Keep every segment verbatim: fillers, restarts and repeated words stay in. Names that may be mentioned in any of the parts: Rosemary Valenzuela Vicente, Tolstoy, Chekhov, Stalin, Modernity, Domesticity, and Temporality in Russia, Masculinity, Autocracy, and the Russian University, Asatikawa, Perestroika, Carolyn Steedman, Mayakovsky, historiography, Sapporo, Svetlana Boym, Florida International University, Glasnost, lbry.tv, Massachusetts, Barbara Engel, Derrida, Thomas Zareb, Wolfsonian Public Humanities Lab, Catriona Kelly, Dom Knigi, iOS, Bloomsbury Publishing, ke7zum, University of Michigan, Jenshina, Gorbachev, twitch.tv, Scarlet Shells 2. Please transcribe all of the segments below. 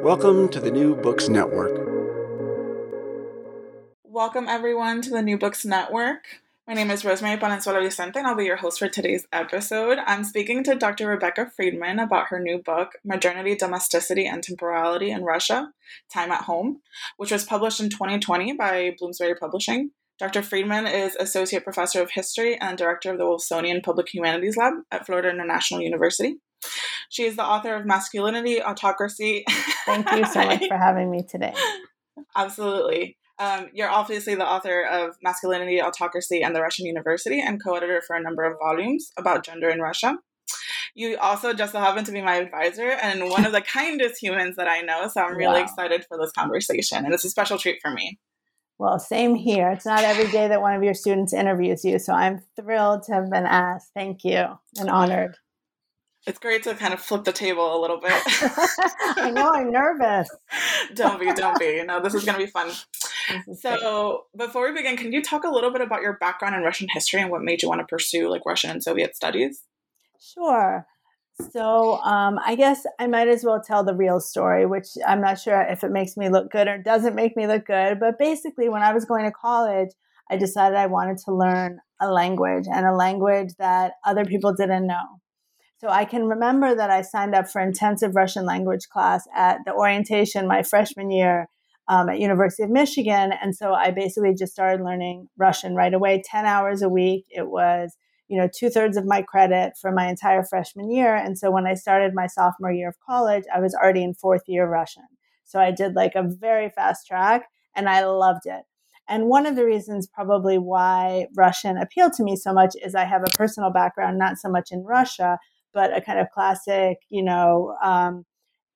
Welcome to the New Books Network. Welcome, everyone, to the New Books Network. My name is Rosemary Valenzuela Vicente, and I'll be your host for today's episode. I'm speaking to Doctor Rebecca Friedman about her new book, Modernity, Domesticity, and Temporality in Russia, Time at Home, which was published in twenty twenty by Bloomsbury Publishing. Doctor Friedman is Associate Professor of History and Director of the Wolfsonian Public Humanities Lab at Florida International University. She is the author of Masculinity, Autocracy. Thank you so much for having me today. Absolutely. Um, you're obviously the author of Masculinity, Autocracy, and the Russian University, and co-editor for a number of volumes about gender in Russia. You also just happen to be my advisor and one of the kindest humans that I know, so I'm really wow. excited for this conversation, and it's a special treat for me. Well, same here. It's not every day that one of your students interviews you, so I'm thrilled to have been asked. Thank you, and honored. It's great to kind of flip the table a little bit. I know, I'm nervous. Don't be, don't be. No, this is going to be fun. So before we begin, can you talk a little bit about your background in Russian history and what made you want to pursue like Russian and Soviet studies? Sure. So um, I guess I might as well tell the real story, which I'm not sure if it makes me look good or doesn't make me look good. But basically, when I was going to college, I decided I wanted to learn a language and a language that other people didn't know. So I can remember that I signed up for intensive Russian language class at the orientation my freshman year um, at University of Michigan. And so I basically just started learning Russian right away, ten hours a week. It was, you know, two thirds of my credit for my entire freshman year. And so when I started my sophomore year of college, I was already in fourth year Russian. So I did like a very fast track and I loved it. And one of the reasons probably why Russian appealed to me so much is I have a personal background, not so much in Russia, but a kind of classic, you know, um,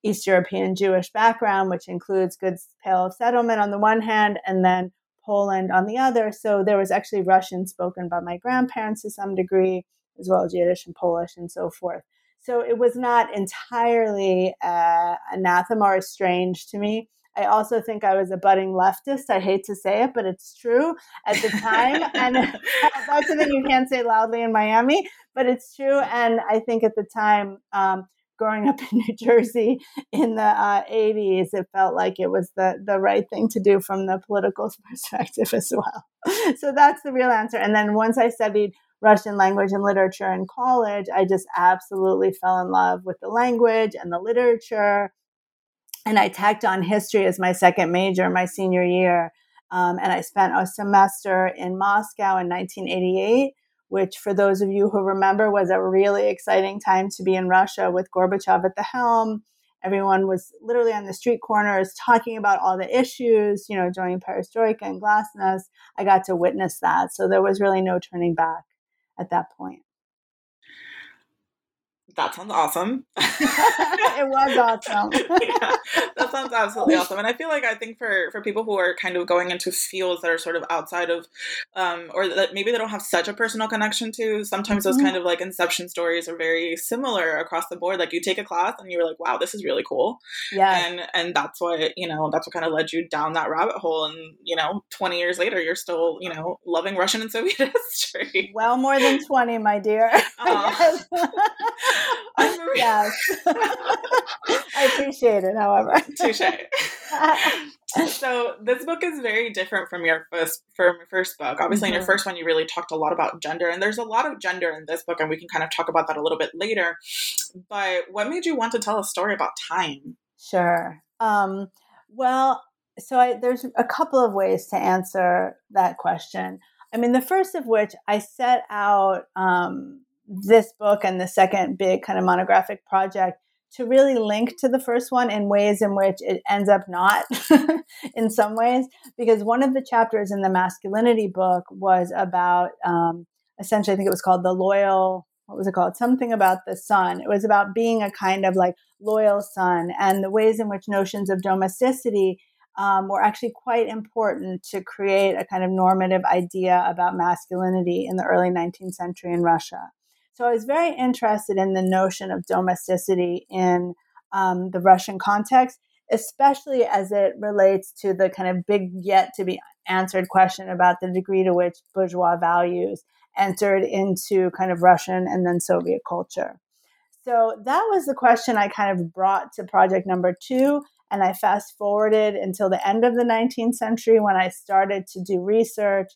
East European Jewish background, which includes good Pale of Settlement on the one hand, and then Poland on the other. So there was actually Russian spoken by my grandparents to some degree, as well as Yiddish and Polish and so forth. So it was not entirely uh, anathema or strange to me. I also think I was a budding leftist. I hate to say it, but it's true at the time. And that's something you can't say loudly in Miami, but it's true. And I think at the time, um, growing up in New Jersey in the uh, eighties, it felt like it was the, the right thing to do from the political perspective as well. So that's the real answer. And then once I studied Russian language and literature in college, I just absolutely fell in love with the language and the literature. And I tacked on history as my second major my senior year. Um, and I spent a semester in Moscow in nineteen eighty-eight, which for those of you who remember was a really exciting time to be in Russia with Gorbachev at the helm. Everyone was literally on the street corners talking about all the issues, you know, during Perestroika and Glasnost. I got to witness that. So there was really no turning back at that point. That sounds awesome. It was awesome. Yeah, that sounds absolutely awesome. And I feel like I think for, for people who are kind of going into fields that are sort of outside of, um, or that maybe they don't have such a personal connection to, sometimes those mm-hmm. kind of like inception stories are very similar across the board. Like you take a class and you're like, wow, this is really cool. Yeah. And, and that's what, you know, that's what kind of led you down that rabbit hole. And, you know, twenty years later, you're still, you know, loving Russian and Soviet history. Well, more than twenty, my dear. Uh-huh. I'm a yes. I appreciate it, however. Touche. So this book is very different from your first, from your first book. Obviously, mm-hmm. in your first one, you really talked a lot about gender, and there's a lot of gender in this book, and we can kind of talk about that a little bit later. But what made you want to tell a story about time? Sure. Um, well, So I, there's a couple of ways to answer that question. I mean, the first of which, I set out um, this book and the second big kind of monographic project to really link to the first one in ways in which it ends up not in some ways, because one of the chapters in the masculinity book was about um, essentially, I think it was called the loyal, what was it called? Something about the son. It was about being a kind of like loyal son, and the ways in which notions of domesticity Um, were actually quite important to create a kind of normative idea about masculinity in the early nineteenth century in Russia. So I was very interested in the notion of domesticity in um, the Russian context, especially as it relates to the kind of big yet to be answered question about the degree to which bourgeois values entered into kind of Russian and then Soviet culture. So that was the question I kind of brought to project number two. And I fast forwarded until the end of the nineteenth century when I started to do research.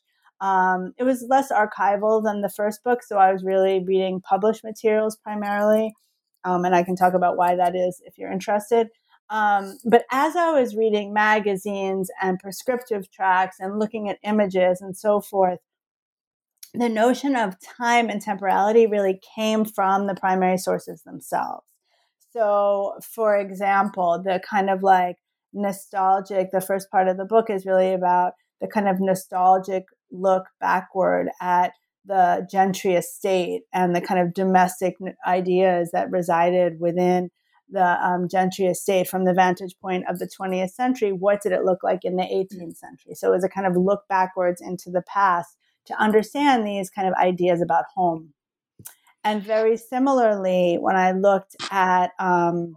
Um, it was less archival than the first book, so I was really reading published materials primarily. Um, and I can talk about why that is if you're interested. Um, but as I was reading magazines and prescriptive tracts and looking at images and so forth, the notion of time and temporality really came from the primary sources themselves. So, for example, the kind of like nostalgic, the first part of the book is really about the kind of nostalgic look backward at the gentry estate and the kind of domestic ideas that resided within the um, gentry estate from the vantage point of the twentieth century. What did it look like in the eighteenth century? So it was a kind of look backwards into the past to understand these kind of ideas about home. And very similarly, when I looked at um,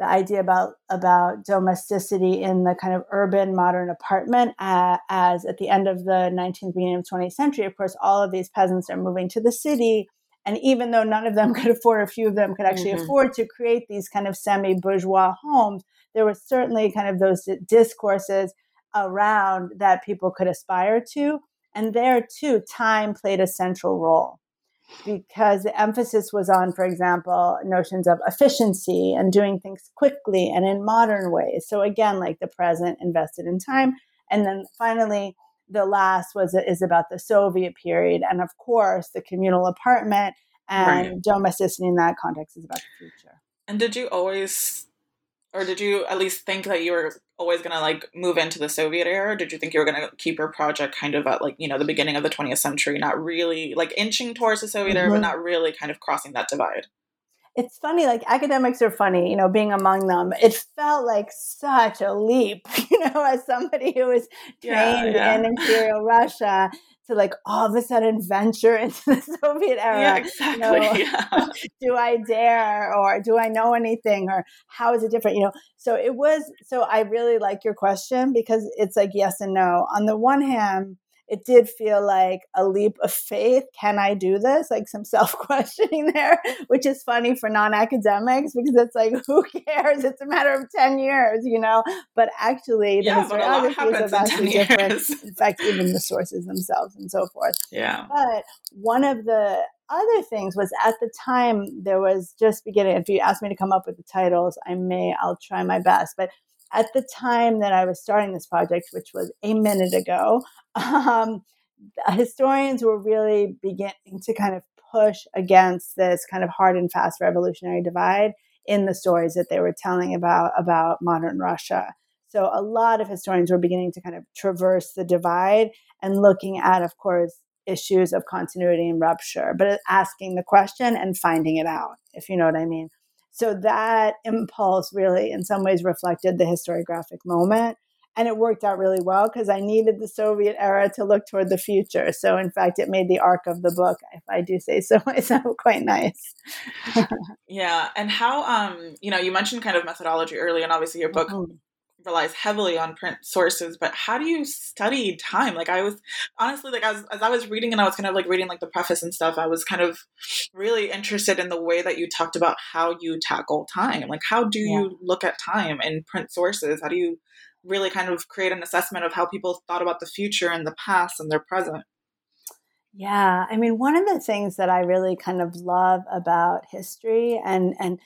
the idea about, about domesticity in the kind of urban modern apartment, uh, as at the end of the nineteenth, beginning of twentieth century, of course, all of these peasants are moving to the city. And even though none of them could afford, a few of them could actually mm-hmm. afford to create these kind of semi-bourgeois homes, there was certainly kind of those discourses around that people could aspire to. And there, too, time played a central role, because the emphasis was on, for example, notions of efficiency and doing things quickly and in modern ways. So again, like the present invested in time. And then finally, the last was is about the Soviet period. And of course, the communal apartment and right. domesticity in that context is about the future. And did you always, or did you at least think that you were always going to like move into the Soviet era? Did you think you were going to keep your project kind of at like, you know, the beginning of the twentieth century, not really like inching towards the Soviet mm-hmm. era, but not really kind of crossing that divide? It's funny, like academics are funny, you know, being among them. It felt like such a leap, you know, as somebody who was trained yeah, yeah. in Imperial Russia to like all of a sudden venture into the Soviet era. Yeah, exactly. You know, yeah. Do I dare, or do I know anything, or how is it different? You know, so it was, so I really like your question because it's like yes and no. On the one hand, it did feel like a leap of faith. Can I do this? Like some self-questioning there, which is funny for non-academics because it's like, who cares? It's a matter of ten years, you know? But actually, the historiography is vastly different. In fact, even the sources themselves and so forth. Yeah. But one of the other things was at the time, there was just beginning, if you ask me to come up with the titles, I may, I'll try my best. But at the time that I was starting this project, which was a minute ago, um, historians were really beginning to kind of push against this kind of hard and fast revolutionary divide in the stories that they were telling about, about modern Russia. So a lot of historians were beginning to kind of traverse the divide and looking at, of course, issues of continuity and rupture, but asking the question and finding it out, if you know what I mean. So that impulse really, in some ways, reflected the historiographic moment. And it worked out really well because I needed the Soviet era to look toward the future. So, in fact, it made the arc of the book, if I do say so myself, quite nice. Yeah. And how, um, you know, you mentioned kind of methodology early, and obviously your book mm-hmm. relies heavily on print sources, but how do you study time? Like I was honestly, like I was, as I was reading and I was kind of like reading like the preface and stuff, I was kind of really interested in the way that you talked about how you tackle time. Like how do yeah. you look at time in print sources? How do you really kind of create an assessment of how people thought about the future and the past and their present? Yeah. I mean, one of the things that I really kind of love about history and, and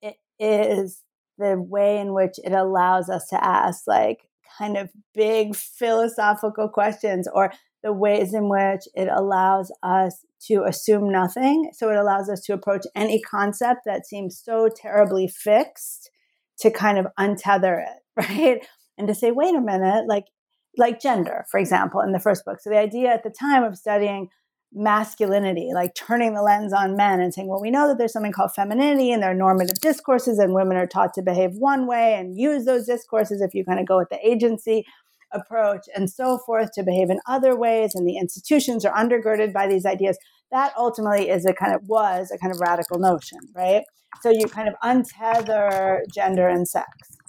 it is the way in which it allows us to ask like kind of big philosophical questions, or the ways in which it allows us to assume nothing. So it allows us to approach any concept that seems so terribly fixed to kind of untether it, right? And to say, wait a minute, like like gender, for example, in the first book. So the idea at the time of studying masculinity, like turning the lens on men and saying, well, we know that there's something called femininity and there are normative discourses and women are taught to behave one way and use those discourses if you kind of go with the agency approach and so forth to behave in other ways, and the institutions are undergirded by these ideas. That ultimately is a kind of was a kind of radical notion, right? So you kind of untether gender and sex,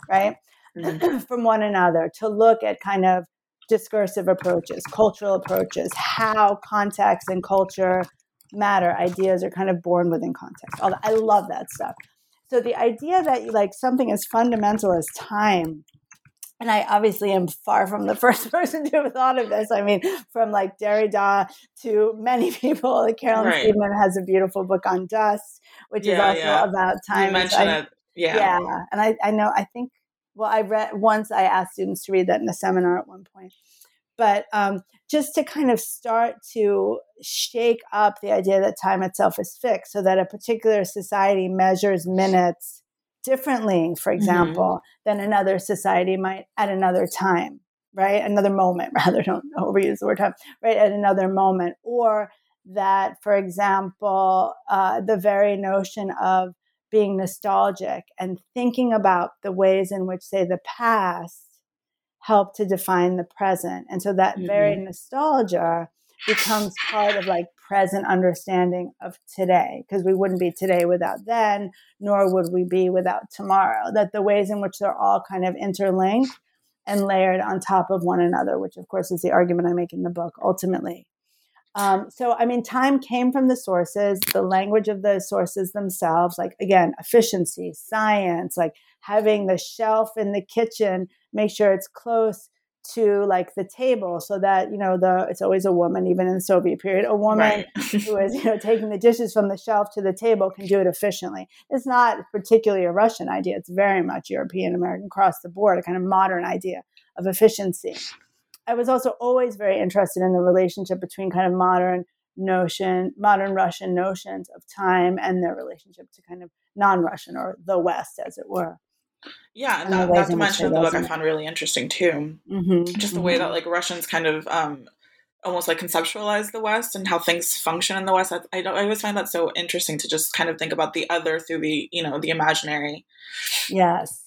right, mm-hmm. from one another to look at kind of discursive approaches, cultural approaches, how context and culture matter. Ideas are kind of born within context. All that. I love that stuff. So the idea that like something as fundamental as time. And I obviously am far from the first person to have thought of this. I mean, from like Derrida to many people. Like Carolyn right. Steedman has a beautiful book on dust, which yeah, is also yeah. about time. You mentioned it. Yeah. Yeah. And I, I know, I think, well, I read once I asked students to read that in a seminar at one point. But um, just to kind of start to shake up the idea that time itself is fixed, so that a particular society measures minutes differently, for example, mm-hmm. than another society might at another time, right? Another moment, rather, don't overuse the word time, right? At another moment. Or that, for example, uh, the very notion of being nostalgic and thinking about the ways in which, say, the past helped to define the present. And so that mm-hmm. very nostalgia becomes part of like present understanding of today, because we wouldn't be today without then, nor would we be without tomorrow. That the ways in which they're all kind of interlinked and layered on top of one another, which of course is the argument I make in the book ultimately. Um, so, I mean, time came from the sources, the language of the sources themselves, like again, efficiency, science, like having the shelf in the kitchen, make sure it's close to like the table, so that you know the it's always a woman, even in the Soviet period, a woman right. who is you know taking the dishes from the shelf to the table can do it efficiently. It's not particularly a Russian idea; it's very much European American across the board, a kind of modern idea of efficiency. I was also always very interested in the relationship between kind of modern notion, modern Russian notions of time, and their relationship to kind of non-Russian or the West, as it were. Yeah, and that, not to mention the book I found really interesting too. Mm-hmm, just the mm-hmm. way that like Russians kind of um, almost like conceptualize the West and how things function in the West. I, I, I always find that so interesting to just kind of think about the other through the, you know, the imaginary. Yes.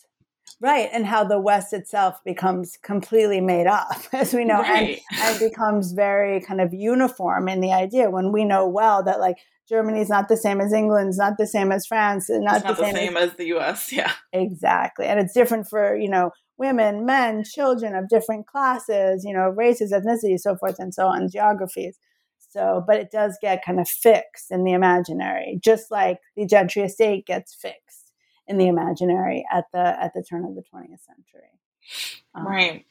Right. And how the West itself becomes completely made up, as we know, right. and, and becomes very kind of uniform in the idea, when we know well that like Germany is not the same as England, it's not the same as France, and not, it's not the, the same, same as, as the U S. Yeah, exactly. And it's different for, you know, women, men, children of different classes, you know, races, ethnicities, so forth and so on, geographies. So, but it does get kind of fixed in the imaginary, just like the gentry estate gets fixed in the imaginary at the at the turn of the twentieth century. Um, right.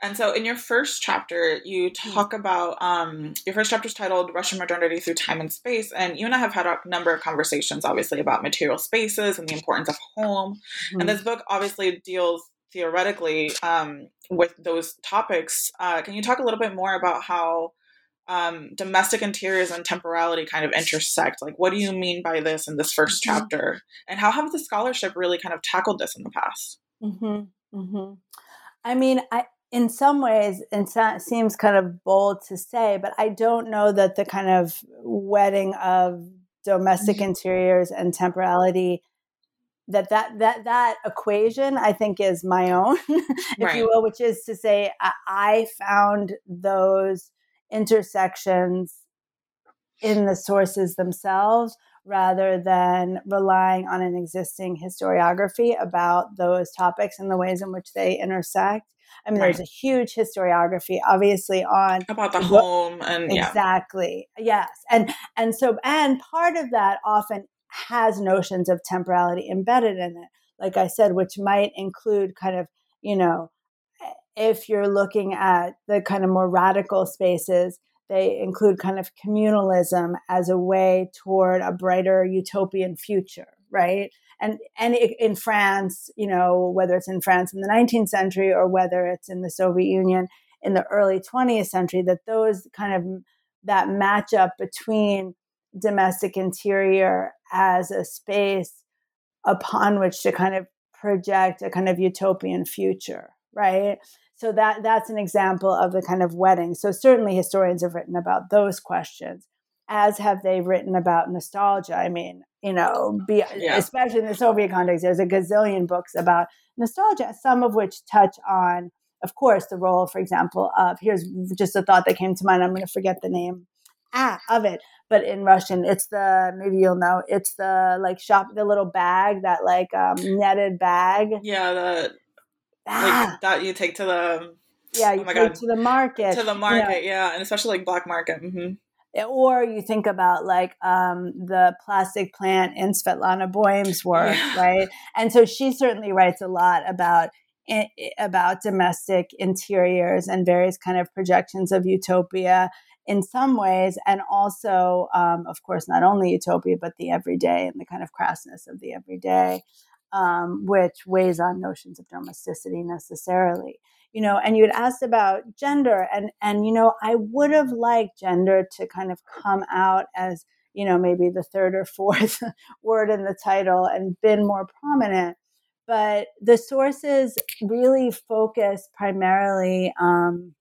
And so in your first chapter, you talk about, um, your first chapter is titled Russian Modernity Through Time and Space. And you and I have had a number of conversations, obviously, about material spaces and the importance of home. Mm-hmm. And this book obviously deals theoretically um, with those topics. Uh, can you talk a little bit more about how um, domestic interiors and temporality kind of intersect? Like, what do you mean by this in this first mm-hmm. chapter? And how have the scholarship really kind of tackled this in the past? Mm-hmm. Mm-hmm. I mean, I, in some ways, it seems kind of bold to say, but I don't know that the kind of wedding of domestic mm-hmm. interiors and temporality, that that that that equation, I think, is my own, if right. you will, which is to say, I, I found those intersections in the sources themselves, rather than relying on an existing historiography about those topics and the ways in which they intersect. I mean, right. there's a huge historiography, obviously, on about the home and exactly, yeah. yes, and and so and part of that often has notions of temporality embedded in it, like I said, which might include kind of, you know, if you're looking at the kind of more radical spaces, they include kind of communalism as a way toward a brighter utopian future, right? and and in France, you know, whether it's in France in the nineteenth century or whether it's in the Soviet Union in the early twentieth century, that those kind of that matchup between domestic interior as a space upon which to kind of project a kind of utopian future, right? So that that's an example of the kind of wedding. So certainly historians have written about those questions, as have they written about nostalgia. I mean, you know, be, yeah. especially in the Soviet context, there's a gazillion books about nostalgia, some of which touch on, of course, the role, for example, of, here's just a thought that came to mind, I'm going to forget the name ah, of it, but in Russian, it's the, maybe you'll know, it's the, like, shop, the little bag, that, like, um, netted bag. Yeah, the, ah. like, that you take to the, yeah, you oh my take God. to the market. To the market, you know. Yeah, and especially, like, black market, mm-hmm. Or you think about like um, the plastic plant in Svetlana Boym's work, yeah. right? And so she certainly writes a lot about about domestic interiors and various kind of projections of utopia in some ways, and also, um, of course, not only utopia, but the everyday and the kind of crassness of the everyday, um, which weighs on notions of domesticity necessarily. You know, and you had asked about gender, and, and, you know, I would have liked gender to kind of come out as, you know, maybe the third or fourth word in the title and been more prominent. But the sources really focus primarily um,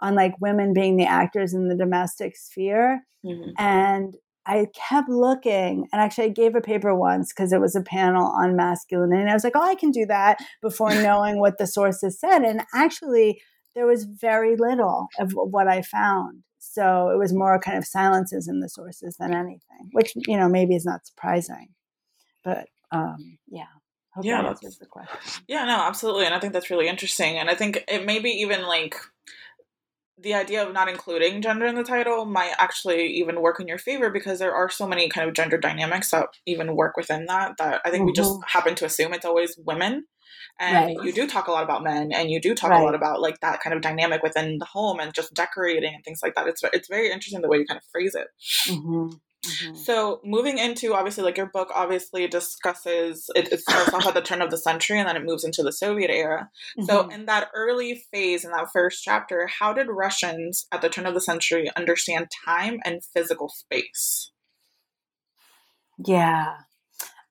on like women being the actors in the domestic sphere. Mm-hmm. And I kept looking, and actually I gave a paper once because it was a panel on masculinity, and I was like, oh, I can do that, before knowing what the sources said. And actually there was very little of what I found. So it was more kind of silences in the sources than anything, which, you know, maybe is not surprising, but um, yeah. Hope yeah. That answers the question. Yeah, no, absolutely. And I think that's really interesting. And I think it may be even like, the idea of not including gender in the title might actually even work in your favor, because there are so many kind of gender dynamics that even work within that, that I think mm-hmm. we just happen to assume it's always women. And right. you do talk a lot about men, and you do talk right. a lot about like that kind of dynamic within the home and just decorating and things like that. It's, it's very interesting the way you kind of phrase it. Mm-hmm. Mm-hmm. So moving into, obviously, like your book obviously discusses, it, it starts off at the turn of the century and then it moves into the Soviet era. Mm-hmm. So in that early phase, in that first chapter, how did Russians at the turn of the century understand time and physical space? Yeah.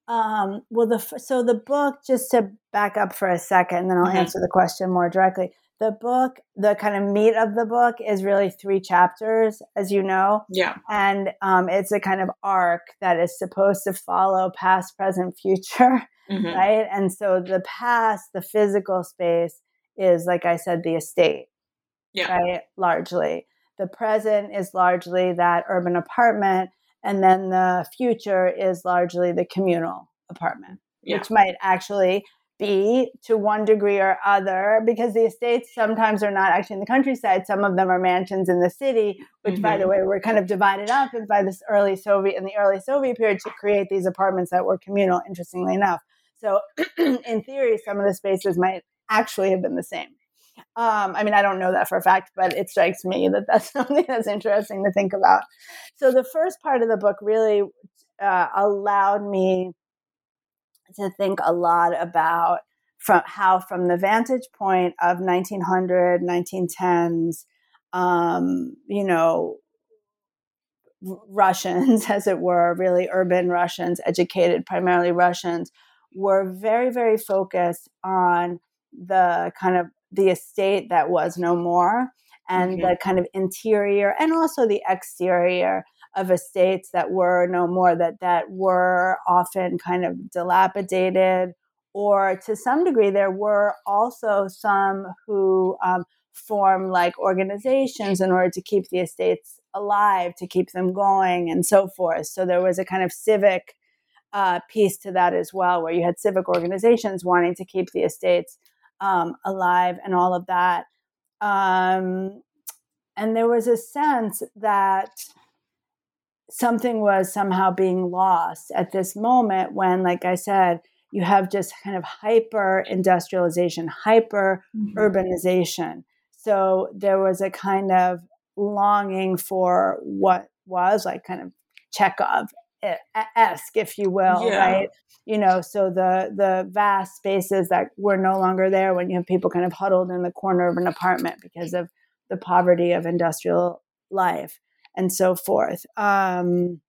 Um, well, the so the book, just to back up for a second, and then I'll mm-hmm. answer the question more directly. The book, the kind of meat of the book is really three chapters, as you know. Yeah. And um, it's a kind of arc that is supposed to follow past, present, future, mm-hmm. right? And so the past, the physical space is, like I said, the estate, yeah. right? Largely. The present is largely that urban apartment. And then the future is largely the communal apartment, yeah. which might actually be to one degree or other, because the estates sometimes are not actually in the countryside. Some of them are mansions in the city, which, mm-hmm. by the way, were kind of divided up by this early Soviet in the early Soviet period to create these apartments that were communal, interestingly enough. So in theory, some of the spaces might actually have been the same. Um, I mean, I don't know that for a fact, but it strikes me that that's something that's interesting to think about. So the first part of the book really uh, allowed me to think a lot about from how, from the vantage point of nineteen hundred, nineteen tens, um, you know, r- Russians, as it were, really urban Russians, educated primarily Russians, were very, very focused on the kind of the estate that was no more, and mm-hmm. the kind of interior and also the exterior of estates that were no more, that that were often kind of dilapidated, or to some degree there were also some who um, formed like organizations in order to keep the estates alive, to keep them going, and so forth. So there was a kind of civic uh, piece to that as well, where you had civic organizations wanting to keep the estates um, alive and all of that. Um, and there was a sense that something was somehow being lost at this moment when, like I said, you have just kind of hyper industrialization, hyper urbanization. So there was a kind of longing for what was like kind of Chekhov esque, if you will, yeah. right? You know, so the the vast spaces that were no longer there when you have people kind of huddled in the corner of an apartment because of the poverty of industrial life and so forth. Um,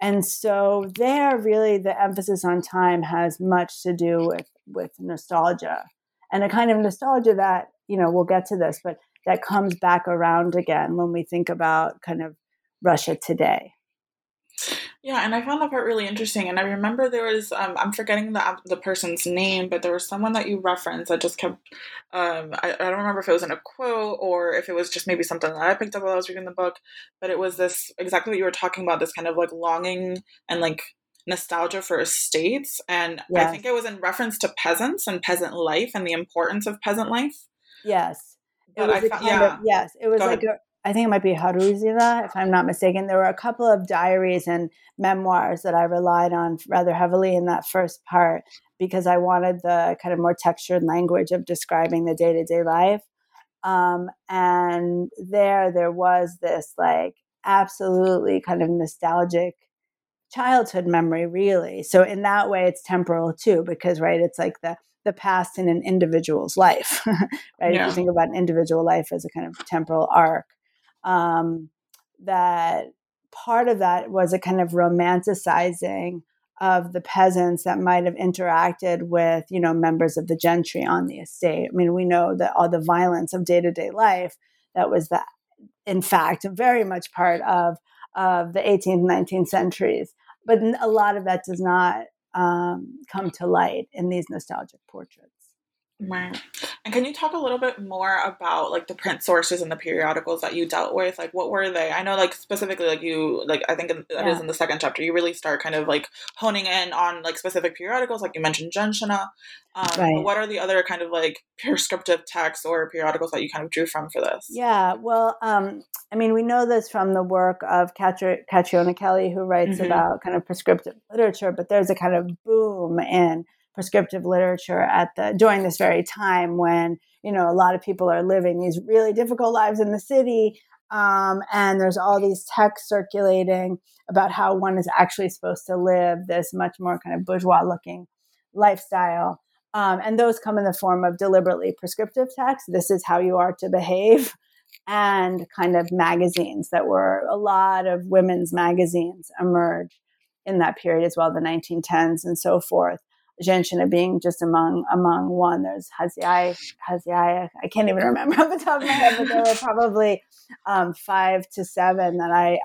and so there, really, the emphasis on time has much to do with with nostalgia, and a kind of nostalgia that, you know, we'll get to this, but that comes back around again when we think about kind of Russia today. Yeah, and I found that part really interesting. And I remember there was, um, I'm forgetting the the person's name, but there was someone that you referenced that just kept, um, I, I don't remember if it was in a quote or if it was just maybe something that I picked up while I was reading the book, but it was this, exactly what you were talking about, this kind of like longing and like nostalgia for estates. And yes. I think it was in reference to peasants and peasant life and the importance of peasant life. Yes. It was found, yeah. of, yes, it was Go like ahead. a... I think it might be Haruzira, if I'm not mistaken. There were a couple of diaries and memoirs that I relied on rather heavily in that first part because I wanted the kind of more textured language of describing the day-to-day life. Um, and there, there was this like absolutely kind of nostalgic childhood memory, really. So in that way, it's temporal too, because, right, it's like the the past in an individual's life, right? Yeah. If you think about an individual life as a kind of temporal arc. Um, that part of that was a kind of romanticizing of the peasants that might have interacted with, you know, members of the gentry on the estate. I mean, we know that all the violence of day-to-day life, that was, that, in fact, very much part of, of the eighteenth, nineteenth centuries. But a lot of that does not um, come to light in these nostalgic portraits. Right. And can you talk a little bit more about like the print sources and the periodicals that you dealt with? Like, what were they? I know, like, specifically, like you, like, I think in, that yeah. is in the second chapter, you really start kind of like honing in on like specific periodicals. Like you mentioned Jenshina. Um, right. What are the other kind of like prescriptive texts or periodicals that you kind of drew from for this? Yeah. Well, um, I mean, we know this from the work of Catri- Catriona Kelly, who writes mm-hmm. about kind of prescriptive literature, but there's a kind of boom in prescriptive literature at the during this very time when, you know, a lot of people are living these really difficult lives in the city. Um, and there's all these texts circulating about how one is actually supposed to live this much more kind of bourgeois looking lifestyle. Um, and those come in the form of deliberately prescriptive texts. This is how you are to behave, and kind of magazines that were, a lot of women's magazines emerged in that period as well, the nineteen tens and so forth. Jenshina being just among among one. There's Hasiai, Hasiai. I can't even remember off the top of my head, but there were probably um, five to seven that I,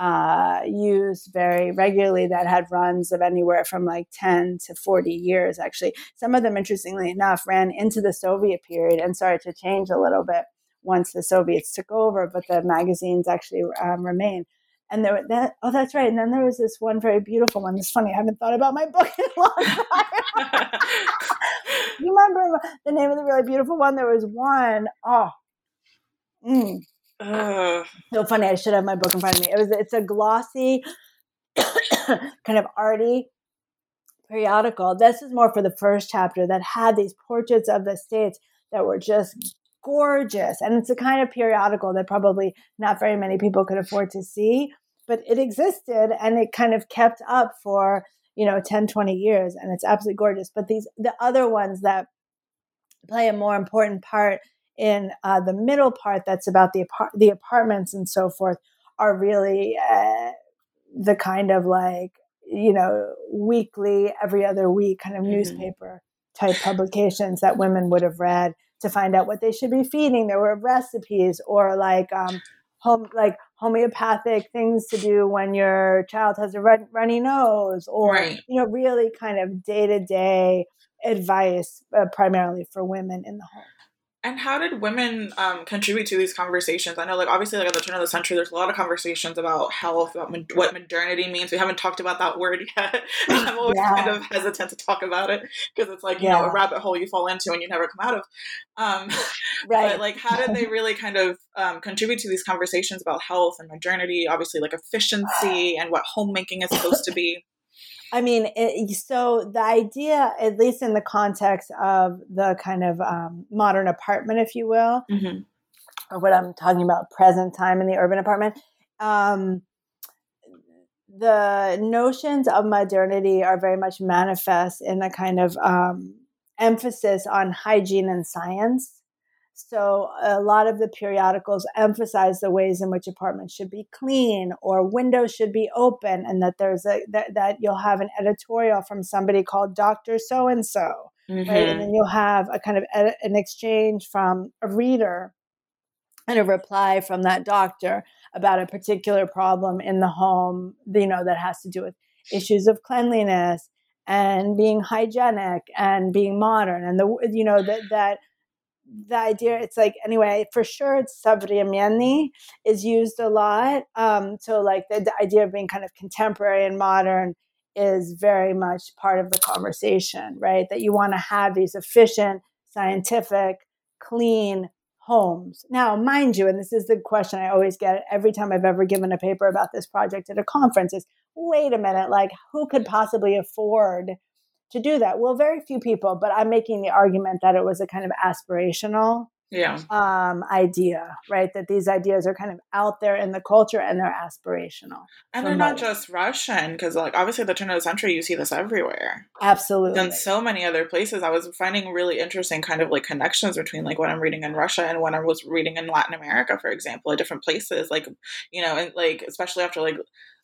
I uh, used very regularly that had runs of anywhere from like ten to forty years, actually. Some of them, interestingly enough, ran into the Soviet period and started to change a little bit once the Soviets took over, but the magazines actually um, remained. And there, that, oh, that's right. And then there was this one very beautiful one. It's funny, I haven't thought about my book in a long time. You remember the name of the really beautiful one? There was one. Oh, mm. uh. So funny. I should have my book in front of me. It was. It's a glossy, kind of arty periodical. This is more for the first chapter that had these portraits of the states that were just gorgeous. And it's a kind of periodical that probably not very many people could afford to see, but it existed and it kind of kept up for, you know, ten, twenty years. And it's absolutely gorgeous. But these, the other ones that play a more important part in uh, the middle part, that's about the, apart- the apartments and so forth, are really uh, the kind of like, you know, weekly, every other week kind of mm-hmm. newspaper type publications that women would have read to find out what they should be feeding. There were recipes or like um, home, like homeopathic things to do when your child has a run, runny nose, or right. you know, really kind of day-to-day advice, uh, primarily for women in the home. And how did women um, contribute to these conversations? I know, like, obviously, like, at the turn of the century, there's a lot of conversations about health, about mo- what modernity means. We haven't talked about that word yet. I'm always yeah. kind of hesitant to talk about it because it's like, you yeah. know, a rabbit hole you fall into and you never come out of. Um, right. But, like, how did they really kind of um, contribute to these conversations about health and modernity, obviously, like, efficiency and what homemaking is supposed to be? I mean, it, so the idea, at least in the context of the kind of um, modern apartment, if you will, mm-hmm. or what I'm talking about, present time in the urban apartment, um, the notions of modernity are very much manifest in a kind of um, emphasis on hygiene and science. So a lot of the periodicals emphasize the ways in which apartments should be clean or windows should be open, and that there's a that, that you'll have an editorial from somebody called Doctor So-and-so, mm-hmm. right? And then you'll have a kind of ed- an exchange from a reader and a reply from that doctor about a particular problem in the home, you know, that has to do with issues of cleanliness and being hygienic and being modern, and the you know that that. The idea, it's like, anyway, for sure, it's современный is used a lot. Um, so like the, the idea of being kind of contemporary and modern is very much part of the conversation, right? That you want to have these efficient, scientific, clean homes. Now, mind you, and this is the question I always get every time I've ever given a paper about this project at a conference is, wait a minute, like who could possibly afford to do that? Well, very few people, but I'm making the argument that it was a kind of aspirational yeah. um, idea, right? That these ideas are kind of out there in the culture and they're aspirational. And they're not just Russian, because like obviously at the turn of the century, you see this everywhere. Absolutely. In so many other places. I was finding really interesting kind of like connections between like what I'm reading in Russia and what I was reading in Latin America, for example, at different places, like, you know, and like, especially after like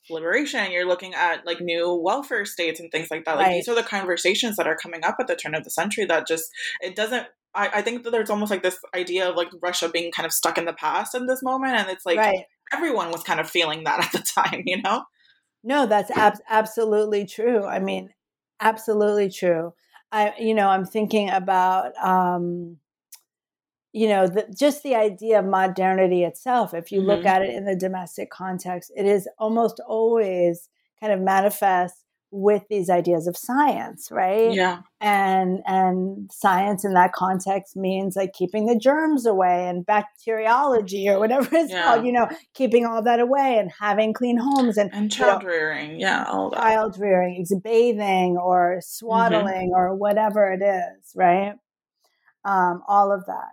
liberation, you're looking at like new welfare states and things like that. Like right. These are the conversations that are coming up at the turn of the century that just, it doesn't, I, I think that there's almost like this idea of like Russia being kind of stuck in the past in this moment. And it's like right. everyone was kind of feeling that at the time, you know? No, that's ab- absolutely true. I mean, absolutely true. I, you know, I'm thinking about, um, you know, the, just the idea of modernity itself, if you look mm-hmm. at it in the domestic context, it is almost always kind of manifest with these ideas of science, right? Yeah. And and science in that context means like keeping the germs away and bacteriology or whatever it's yeah. called, you know, keeping all that away and having clean homes. And, and child you know, rearing, yeah. all that. Child rearing, bathing or swaddling mm-hmm. or whatever it is, right? Um, all of that.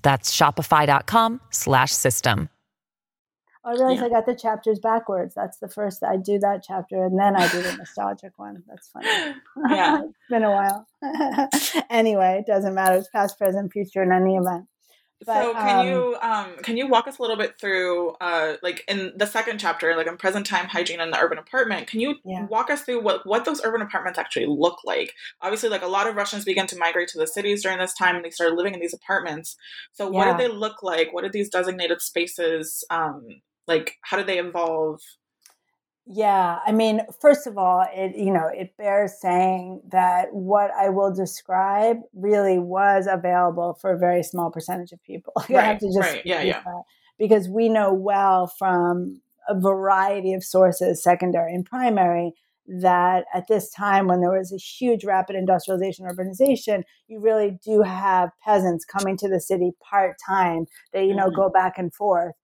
That's shopify.com slash system. I realized yeah. I got the chapters backwards. That's the first, I do that chapter and then I do the nostalgic one. That's funny. Yeah. It's been a while. Anyway, it doesn't matter. It's past, present, future in any event. But, so can um, you um, can you walk us a little bit through, uh, like in the second chapter, like in present time hygiene in the urban apartment, can you yeah. walk us through what, what those urban apartments actually look like? Obviously, like a lot of Russians began to migrate to the cities during this time and they started living in these apartments. So what yeah. did they look like? What did these designated spaces, um, like how did they evolve? Yeah, I mean, first of all, it you know, it bears saying that what I will describe really was available for a very small percentage of people. Right, I have to just right, yeah, yeah. that because we know well from a variety of sources, secondary and primary, that at this time when there was a huge rapid industrialization, urbanization, you really do have peasants coming to the city part-time. They, you know, mm-hmm. go back and forth.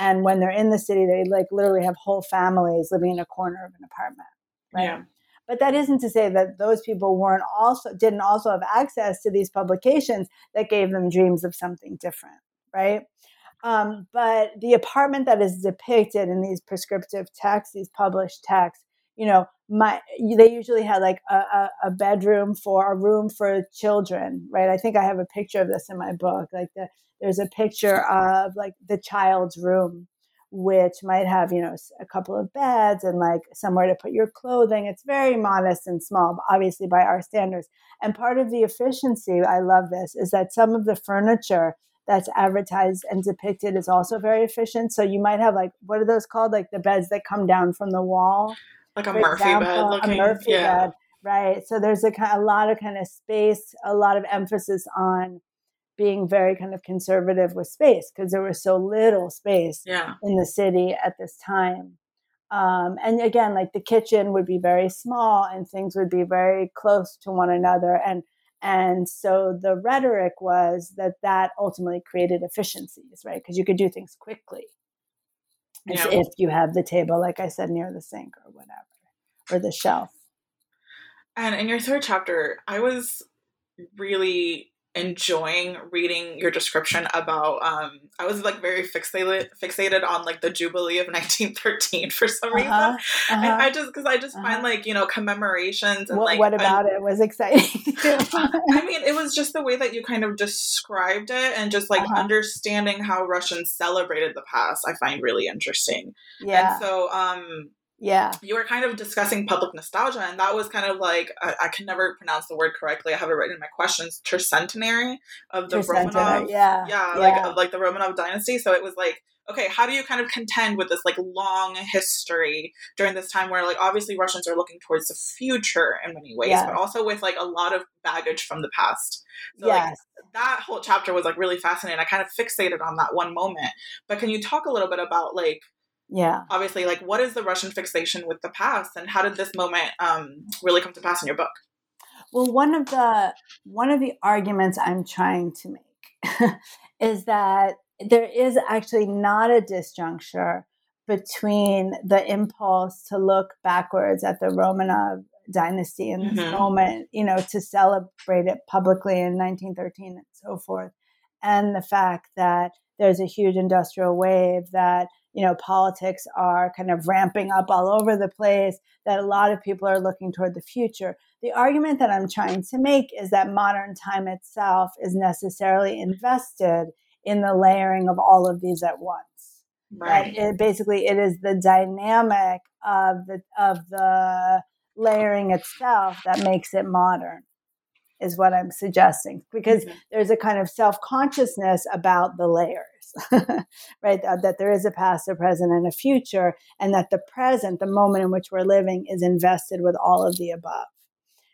And when they're in the city, they like literally have whole families living in a corner of an apartment, right? Yeah. But that isn't to say that those people weren't also didn't also have access to these publications that gave them dreams of something different, right? Um, but the apartment that is depicted in these prescriptive texts, these published texts, you know, my they usually had like a, a, a bedroom for a room for children, right? I think I have a picture of this in my book, like the. There's a picture of like the child's room, which might have, you know, a couple of beds and like somewhere to put your clothing. It's very modest and small, obviously by our standards. And part of the efficiency, I love this, is that some of the furniture that's advertised and depicted is also very efficient. So you might have like, what are those called? Like the beds that come down from the wall. Like a Murphy bed looking. A Murphy yeah. bed, right. So there's a, a lot of kind of space, a lot of emphasis on being very kind of conservative with space because there was so little space yeah. in the city at this time. Um, and again, like the kitchen would be very small and things would be very close to one another. And and so the rhetoric was that that ultimately created efficiencies, right? Because you could do things quickly yeah. if you have the table, like I said, near the sink or whatever, or the shelf. And in your third chapter, I was really enjoying reading your description about um I was like very fixated fixated on like the Jubilee of nineteen thirteen for some reason. Uh-huh, uh-huh, and I just because I just uh-huh. find like, you know, commemorations and what, like what about I, it was exciting. I mean, it was just the way that you kind of described it and just like uh-huh. understanding how Russians celebrated the past, I find really interesting. Yeah. And so um Yeah. You were kind of discussing public nostalgia, and that was kind of like, I, I can never pronounce the word correctly. I have it written in my questions, tercentenary of the Romanov. Yeah. Yeah, yeah. Like, of like the Romanov dynasty. So it was like, okay, how do you kind of contend with this like long history during this time where like obviously Russians are looking towards the future in many ways, yeah. but also with like a lot of baggage from the past. So yes. like, that whole chapter was like really fascinating. I kind of fixated on that one moment, but can you talk a little bit about like, yeah. obviously, like, what is the Russian fixation with the past, and how did this moment um, really come to pass in your book? Well, one of the one of the arguments I'm trying to make is that there is actually not a disjuncture between the impulse to look backwards at the Romanov dynasty in this mm-hmm. moment, you know, to celebrate it publicly in nineteen thirteen and so forth, and the fact that there's a huge industrial wave that, you know, politics are kind of ramping up all over the place, that a lot of people are looking toward the future. The argument that I'm trying to make is that modern time itself is necessarily invested in the layering of all of these at once. Right. That it, basically, it is the dynamic of the of the layering itself that makes it modern, is what I'm suggesting, because mm-hmm. there's a kind of self-consciousness about the layers, right? That, that there is a past, a present, and a future, and that the present, the moment in which we're living, is invested with all of the above.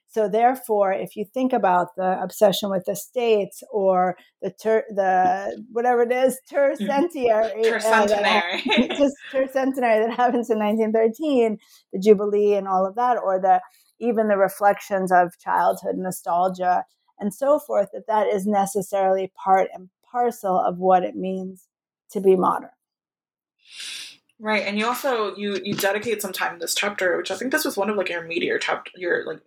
So therefore, if you think about the obsession with the states or the ter- the whatever it is, tercentenary, tercentenary. Uh, just tercentenary that happens in nineteen thirteen, the Jubilee and all of that, or the even the reflections of childhood nostalgia and so forth, that that is necessarily part and parcel of what it means to be modern. Right. And you also, you, you dedicate some time in this chapter, which I think this was one of like your meatier chapter, your like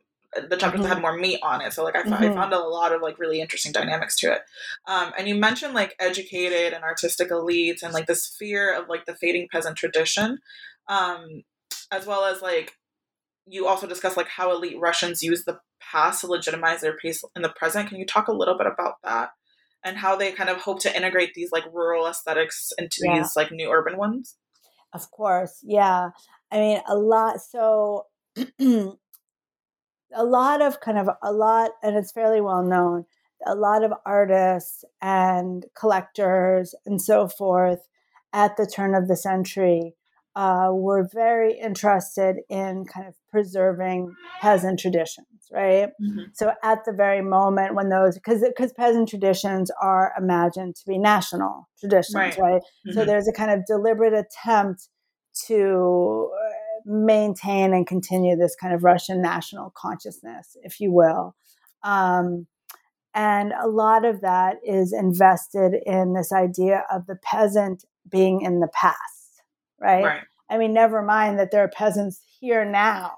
the chapters mm-hmm. that had more meat on it. So like I, mm-hmm. I found a lot of like really interesting dynamics to it. Um, and you mentioned like educated and artistic elites and like this fear of like the fading peasant tradition, um, as well as like, you also discuss like how elite Russians use the past to legitimize their peace in the present. Can you talk a little bit about that and how they kind of hope to integrate these like rural aesthetics into yeah. these like new urban ones? Of course. Yeah. I mean, a lot. So a lot of kind of a lot, and it's fairly well known, a lot of artists and collectors and so forth at the turn of the century Uh, were very interested in kind of preserving peasant traditions, right? Mm-hmm. So at the very moment when those, because because peasant traditions are imagined to be national traditions, right? right? Mm-hmm. So there's a kind of deliberate attempt to maintain and continue this kind of Russian national consciousness, if you will. Um, and a lot of that is invested in this idea of the peasant being in the past. Right? right. I mean, never mind that there are peasants here now,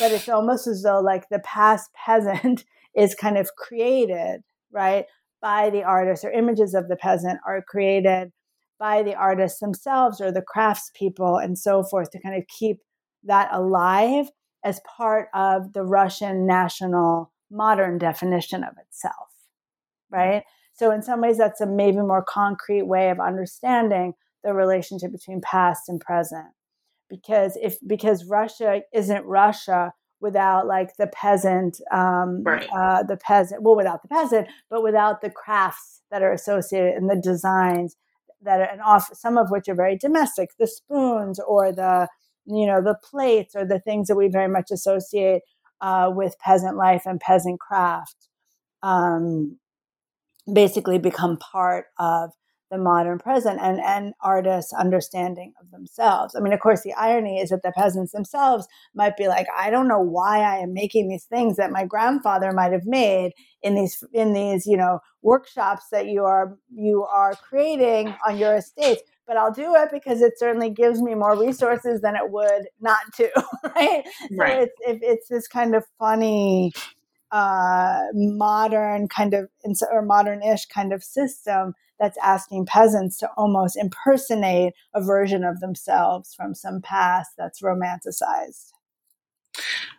but it's almost as though like the past peasant is kind of created, right, by the artists, or images of the peasant are created by the artists themselves or the craftspeople and so forth to kind of keep that alive as part of the Russian national modern definition of itself, right? So in some ways, that's a maybe more concrete way of understanding the relationship between past and present, because if because Russia isn't Russia without like the peasant, um, right. uh, the peasant. Well, without the peasant, but without the crafts that are associated and the designs that are, and off, some of which are very domestic, the spoons or the you know the plates or the things that we very much associate uh, with peasant life and peasant craft, um, basically become part of the modern present and, and artists' understanding of themselves. I mean, of course, the irony is that the peasants themselves might be like, I don't know why I am making these things that my grandfather might have made in these in these, you know, workshops that you are you are creating on your estates. But I'll do it because it certainly gives me more resources than it would not to, right? Right. So it's, it's this kind of funny uh, modern kind of, or modern-ish kind of system that's asking peasants to almost impersonate a version of themselves from some past that's romanticized.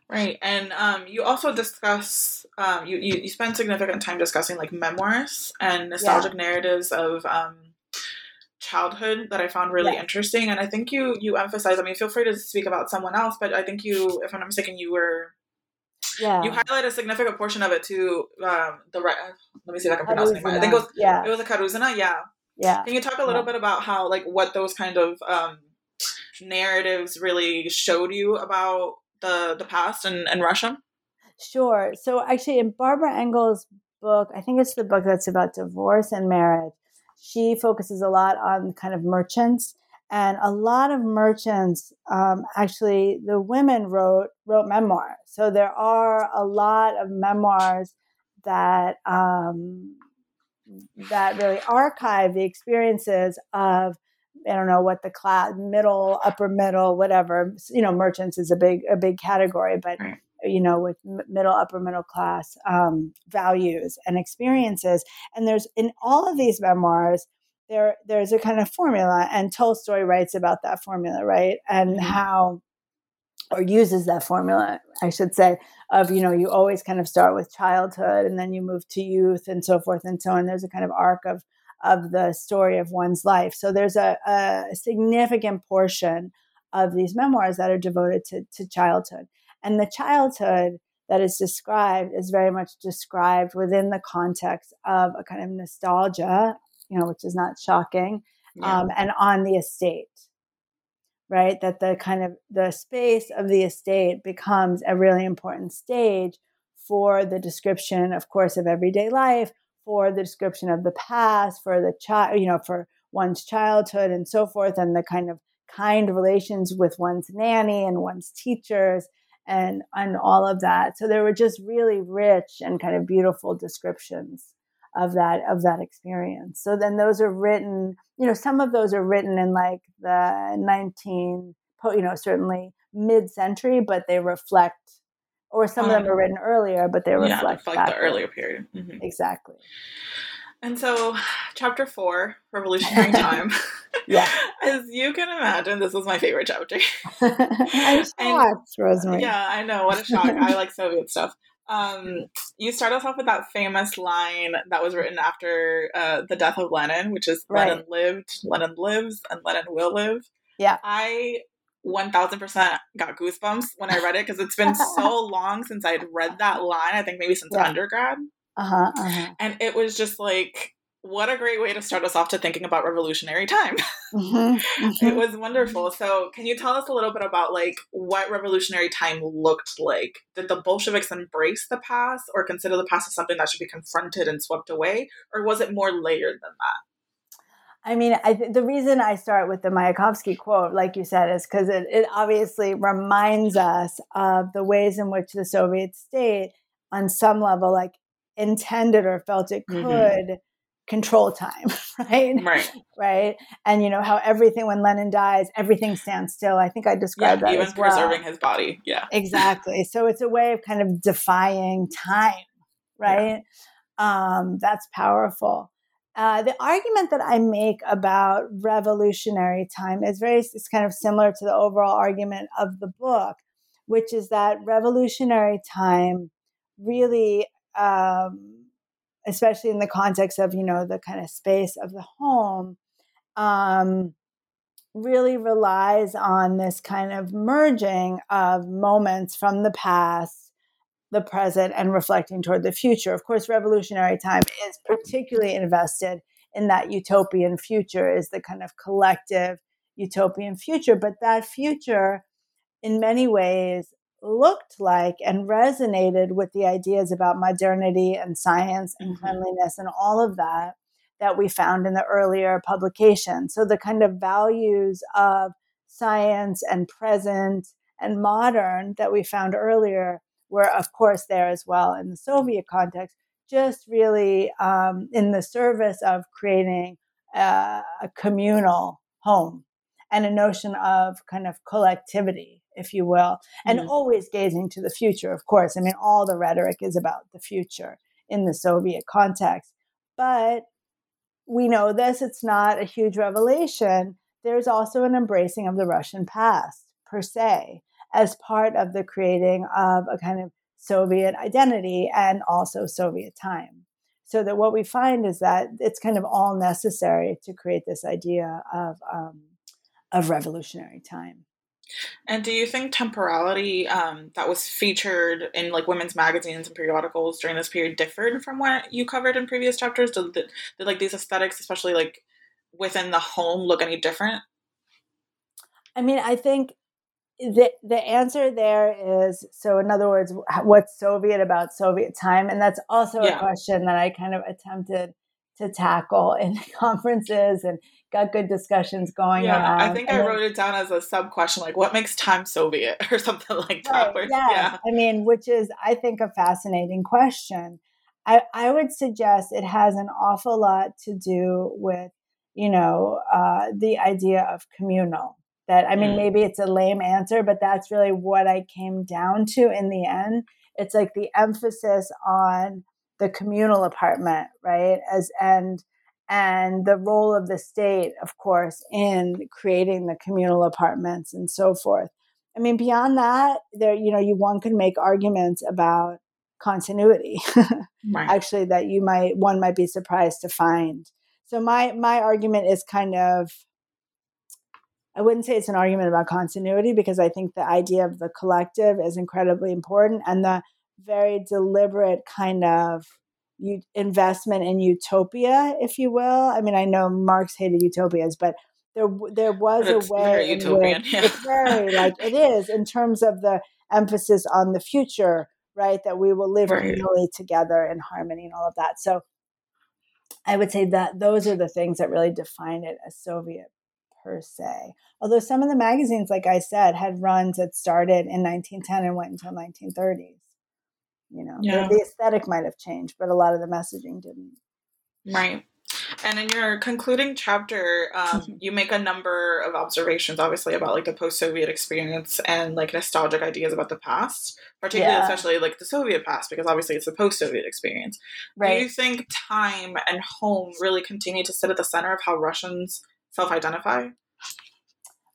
Right. And um, you also discuss, um, you, you, you spend significant time discussing like memoirs and nostalgic yeah. narratives of um childhood that I found really yeah. interesting. And I think you you emphasize, I mean, feel free to speak about someone else, but I think you, if I'm not mistaken, you were, yeah. you highlight a significant portion of it to um, the right, let me see if I can pronounce it. I think it was, yeah. it was a Karuzina, yeah. yeah. Can you talk a little yeah. bit about how, like, what those kind of um, narratives really showed you about the, the past in, in Russia? Sure. So actually in Barbara Engel's book, I think it's the book that's about divorce and marriage, she focuses a lot on kind of merchants, and a lot of merchants, um, actually the women wrote, wrote memoirs. So there are a lot of memoirs that, um, that really archive the experiences of, I don't know what the class, middle, upper middle, whatever, you know, merchants is a big, a big category, but you know, with middle, upper middle class um, values and experiences. And there's, in all of these memoirs, there there's a kind of formula, and Tolstoy writes about that formula, right? And how, or uses that formula, I should say, of, you know, you always kind of start with childhood and then you move to youth and so forth and so on. There's a kind of arc of, of the story of one's life. So there's a, a significant portion of these memoirs that are devoted to, to childhood. And the childhood that is described is very much described within the context of a kind of nostalgia, you know, which is not shocking, yeah. um, and on the estate, right? That the kind of the space of the estate becomes a really important stage for the description, of course, of everyday life, for the description of the past, for the child, you know, for one's childhood and so forth, and the kind of kind relations with one's nanny and one's teachers. And and all of that. So there were just really rich and kind of beautiful descriptions of that of that experience. So then those are written, you know, some of those are written in like the nineteen, you know, certainly mid-century, but they reflect, or some um, of them are written earlier, but they reflect, yeah, reflect back the earlier period. Mm-hmm. Exactly. And so chapter four, Revolutionary Time. Yeah. As you can imagine, this is my favorite chapter. I'm shocked, Rosemary. Yeah, I know. What a shock. I like Soviet stuff. Um, you start us off with that famous line that was written after uh, the death of Lenin, which is right. Lenin lived, Lenin lives, and Lenin will live. Yeah. I one thousand percent got goosebumps when I read it because it's been so long since I had read that line. I think maybe since yeah. undergrad. Uh-huh, uh-huh. And it was just like, what a great way to start us off to thinking about revolutionary time. Mm-hmm, mm-hmm. It was wonderful. So can you tell us a little bit about like what revolutionary time looked like? Did the Bolsheviks embrace the past or consider the past as something that should be confronted and swept away? Or was it more layered than that? I mean, I th- the reason I start with the Mayakovsky quote, like you said, is because it, it obviously reminds us of the ways in which the Soviet state on some level, like, intended or felt it could mm-hmm. control time, right? Right. Right. And you know how everything, when Lenin dies, everything stands still. I think I described yeah, that even as preserving well. His body. Yeah. Exactly. So it's a way of kind of defying time, right? Yeah. Um, that's powerful. Uh, the argument that I make about revolutionary time is very, it's kind of similar to the overall argument of the book, which is that revolutionary time really Um, especially in the context of, you know, the kind of space of the home, um, really relies on this kind of merging of moments from the past, the present, and reflecting toward the future. Of course, revolutionary time is particularly invested in that utopian future, is the kind of collective utopian future. But that future, in many ways, looked like and resonated with the ideas about modernity and science and mm-hmm. cleanliness and all of that, that we found in the earlier publications. So the kind of values of science and present and modern that we found earlier were, of course, there as well in the Soviet context, just really um, in the service of creating uh, a communal home and a notion of kind of collectivity, if you will, and mm-hmm. always gazing to the future, of course. I mean, all the rhetoric is about the future in the Soviet context. But we know this, it's not a huge revelation. There's also an embracing of the Russian past, per se, as part of the creating of a kind of Soviet identity and also Soviet time. So that what we find is that it's kind of all necessary to create this idea of um, of revolutionary time. And do you think temporality um, that was featured in like women's magazines and periodicals during this period differed from what you covered in previous chapters? Did, did, did like these aesthetics, especially like within the home, look any different? I mean, I think the the answer there is, so in other words, what's Soviet about Soviet time? And that's also yeah. a question that I kind of attempted to tackle in conferences and got good discussions going yeah, around. I think and I then, wrote it down as a sub question, like what makes time Soviet or something like that. Right, where, yes. Yeah. I mean, which is, I think, a fascinating question. I, I would suggest it has an awful lot to do with, you know, uh, the idea of communal. That, I mean, mm. maybe it's a lame answer, but that's really what I came down to in the end. It's like the emphasis on the communal apartment, right? As and and the role of the state, of course, in creating the communal apartments and so forth. I mean, beyond that, there, you know, you one could make arguments about continuity. Right. Actually, that you might one might be surprised to find. So my my argument is kind of, I wouldn't say it's an argument about continuity, because I think the idea of the collective is incredibly important, and the very deliberate kind of u- investment in utopia, if you will. I mean, I know Marx hated utopias, but there there was it's a way very in utopian, which yeah. it's very like it is in terms of the emphasis on the future, right? That we will live right. really together in harmony and all of that. So I would say that those are the things that really define it as Soviet per se. Although some of the magazines, like I said, had runs that started in nineteen ten and went until nineteen thirties. You know, yeah. the, the aesthetic might have changed, but a lot of the messaging didn't. Right. And in your concluding chapter, um, you make a number of observations, obviously, about like the post-Soviet experience and like nostalgic ideas about the past, particularly, yeah. especially like the Soviet past, because obviously it's the post-Soviet experience. Right. Do you think time and home really continue to sit at the center of how Russians self-identify?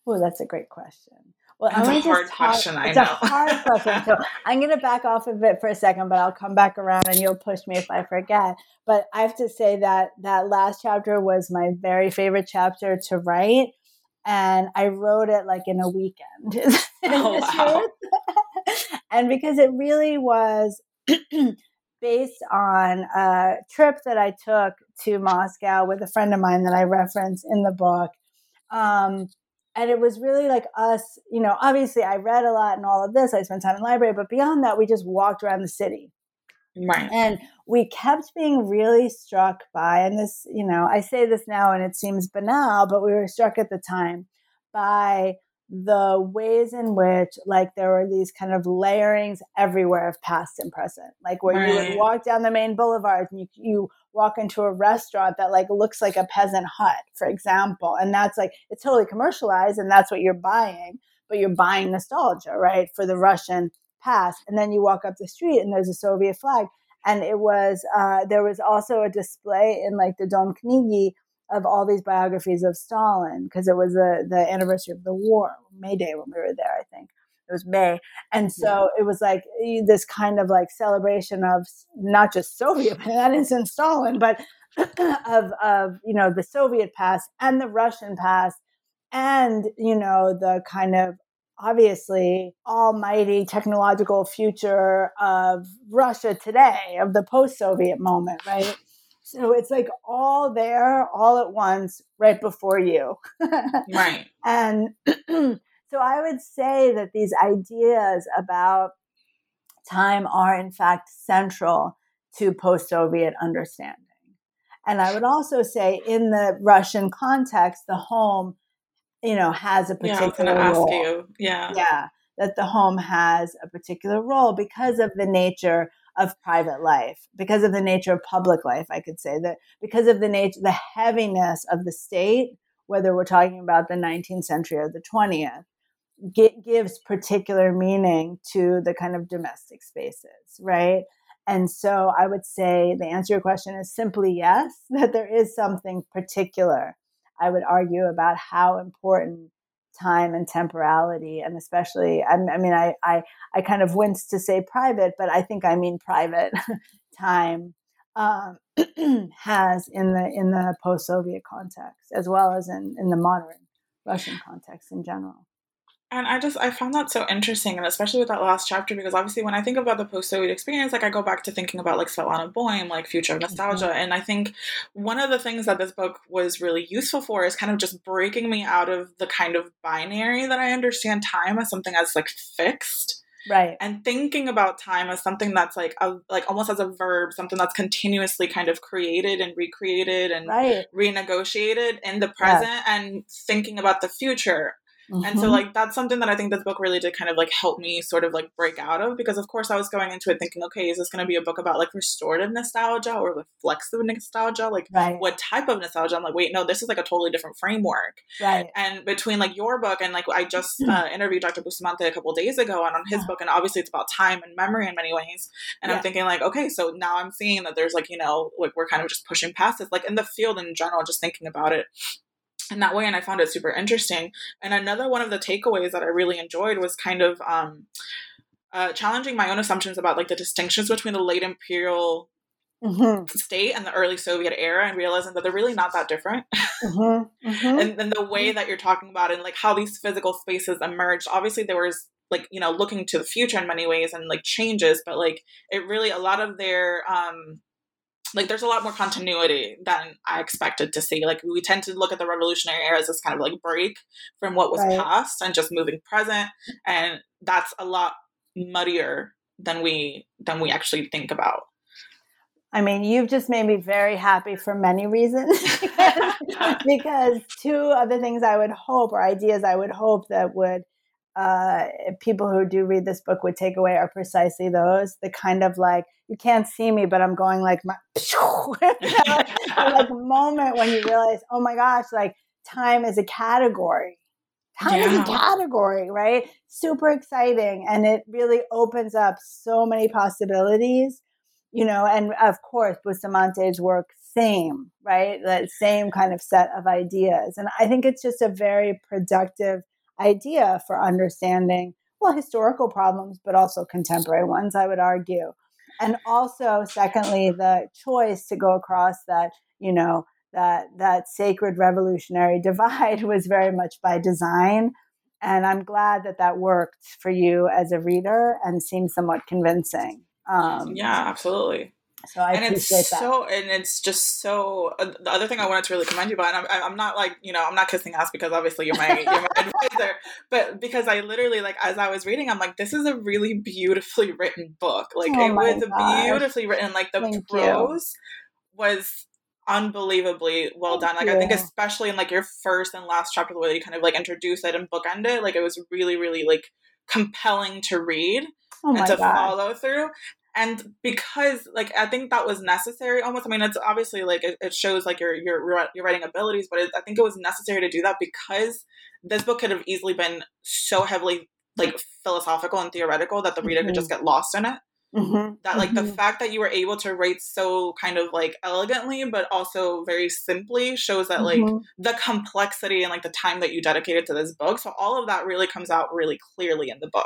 Oh, that's a great question. Well, that's a hard question, I know. It's a hard question. So I'm going to back off of it for a second, but I'll come back around and you'll push me if I forget. But I have to say that that last chapter was my very favorite chapter to write. And I wrote it like in a weekend. Oh, wow. And because it really was based on a trip that I took to Moscow with a friend of mine that I reference in the book. Um, And it was really like us, you know, obviously I read a lot and all of this. I spent time in the library. But beyond that, we just walked around the city. Right. And we kept being really struck by, and this, you know, I say this now and it seems banal, but we were struck at the time by the ways in which like there were these kind of layerings everywhere of past and present. Like where right. you would walk down the main boulevard and you, you walk into a restaurant that like looks like a peasant hut, for example. And that's like, it's totally commercialized and that's what you're buying, but you're buying nostalgia, right? For the Russian past. And then you walk up the street and there's a Soviet flag. And it was, uh, there was also a display in like the Dom Knigi of all these biographies of Stalin, because it was the, the anniversary of the war, May Day when we were there, I think. It was May. And so it was like this kind of like celebration of not just Soviet, that isn't Stalin, but of, of, you know, the Soviet past and the Russian past and, you know, the kind of obviously almighty technological future of Russia today, of the post-Soviet moment, right? So it's like all there, all at once, right before you. Right. And so I would say that these ideas about time are, in fact, central to post-Soviet understanding. And I would also say in the Russian context, the home, you know, has a particular yeah, I was gonna role. Ask you. Yeah. Yeah. That the home has a particular role because of the nature of private life, because of the nature of public life, I could say that, because of the nature, the heaviness of the state, whether we're talking about the nineteenth century or the twentieth, get, gives particular meaning to the kind of domestic spaces, right? And so I would say the answer to your question is simply yes, that there is something particular, I would argue, about how important time and temporality, and especially, I, I mean, I, I, I kind of wince to say private, but I think I mean private time um, has in the in the post-Soviet context, as well as in, in the modern Russian context in general. And I just, I found that so interesting, and especially with that last chapter, because obviously when I think about the post-Soviet experience, like I go back to thinking about like Svetlana Boym, like Future of Nostalgia. Mm-hmm. And I think one of the things that this book was really useful for is kind of just breaking me out of the kind of binary that I understand time as something as like fixed. Right. And thinking about time as something that's like a, like almost as a verb, something that's continuously kind of created and recreated and right. renegotiated in the present yeah. and thinking about the future. Mm-hmm. And so, like, that's something that I think this book really did kind of, like, help me sort of, like, break out of. Because, of course, I was going into it thinking, okay, is this going to be a book about, like, restorative nostalgia or reflexive nostalgia? Like, right. what type of nostalgia? I'm like, wait, no, this is, like, a totally different framework. Right. And between, like, your book and, like, I just mm-hmm. uh, interviewed Doctor Bustamante a couple days ago and on his yeah. book. And obviously it's about time and memory in many ways. And yeah. I'm thinking, like, okay, so now I'm seeing that there's, like, you know, like, we're kind of just pushing past this. Like, in the field in general, just thinking about it in that way. And I found it super interesting. And another one of the takeaways that I really enjoyed was kind of um, uh, challenging my own assumptions about like the distinctions between the late imperial mm-hmm. state and the early Soviet era, and realizing that they're really not that different. Mm-hmm. Mm-hmm. And then the way that you're talking about and like how these physical spaces emerged, obviously there was like, you know, looking to the future in many ways and like changes, but like it really, a lot of their um, like there's a lot more continuity than I expected to see. Like we tend to look at the revolutionary era as this kind of like break from what was right. past and just moving present. And that's a lot muddier than we, than we actually think about. I mean, you've just made me very happy for many reasons because, because two of the things I would hope or ideas I would hope that would uh, people who do read this book would take away are precisely those, the kind of like, you can't see me, but I'm going like my like moment when you realize, oh my gosh, like time is a category. Time yeah. is a category, right? Super exciting. And it really opens up so many possibilities, you know, and of course, Bustamante's work, same, right? That same kind of set of ideas. And I think it's just a very productive idea for understanding, well, historical problems, but also contemporary ones, I would argue. And also, secondly, the choice to go across that, you know, that that sacred revolutionary divide was very much by design. And I'm glad that that worked for you as a reader and seemed somewhat convincing. Um, yeah, absolutely. So I and appreciate it's that. So, and it's just so. Uh, the other thing I wanted to really commend you about, and I'm, I'm not like you know, I'm not kissing ass because obviously you're my, you're my advisor, but because I literally like as I was reading, I'm like, this is a really beautifully written book. Like oh it was gosh. beautifully written. Like the Thank prose you. was unbelievably well Thank done. Like you. I think especially in like your first and last chapter, the way you kind of like introduce it and bookend it, like it was really, really like compelling to read oh and to God. follow through. And because, like, I think that was necessary almost. I mean, it's obviously, like, it, it shows, like, your your your writing abilities, but it, I think it was necessary to do that because this book could have easily been so heavily, like, philosophical and theoretical that the reader mm-hmm. could just get lost in it. Mm-hmm. That, like, mm-hmm. the fact that you were able to write so kind of, like, elegantly but also very simply shows that, like, mm-hmm. the complexity and, like, the time that you dedicated to this book. So all of that really comes out really clearly in the book.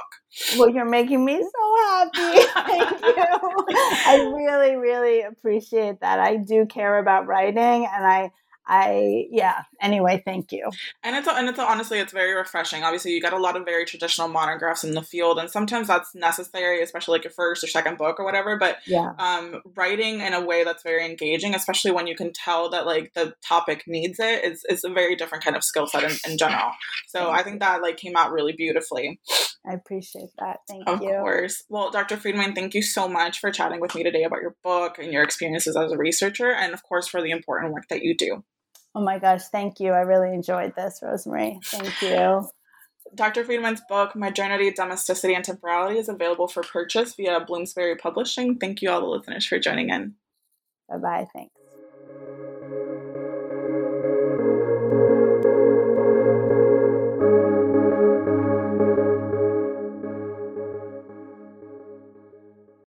Well, you're making me so happy. Thank you. I really, really appreciate that. I do care about writing, and I, I, yeah. Anyway, thank you. And it's, and it's honestly, it's very refreshing. Obviously, you got a lot of very traditional monographs in the field, and sometimes that's necessary, especially like your first or second book or whatever. But yeah. um, writing in a way that's very engaging, especially when you can tell that like the topic needs it, is, is a very different kind of skill set in, in general. So I think that like came out really beautifully. I appreciate that. Thank you. Of course. Well, Doctor Friedman, thank you so much for chatting with me today about your book and your experiences as a researcher, and of course, for the important work that you do. Oh my gosh, thank you. I really enjoyed this, Rosemary. Thank you. Doctor Friedman's book, Modernity, Domesticity, and Temporality, is available for purchase via Bloomsbury Publishing. Thank you all the listeners for joining in. Bye-bye. Thanks.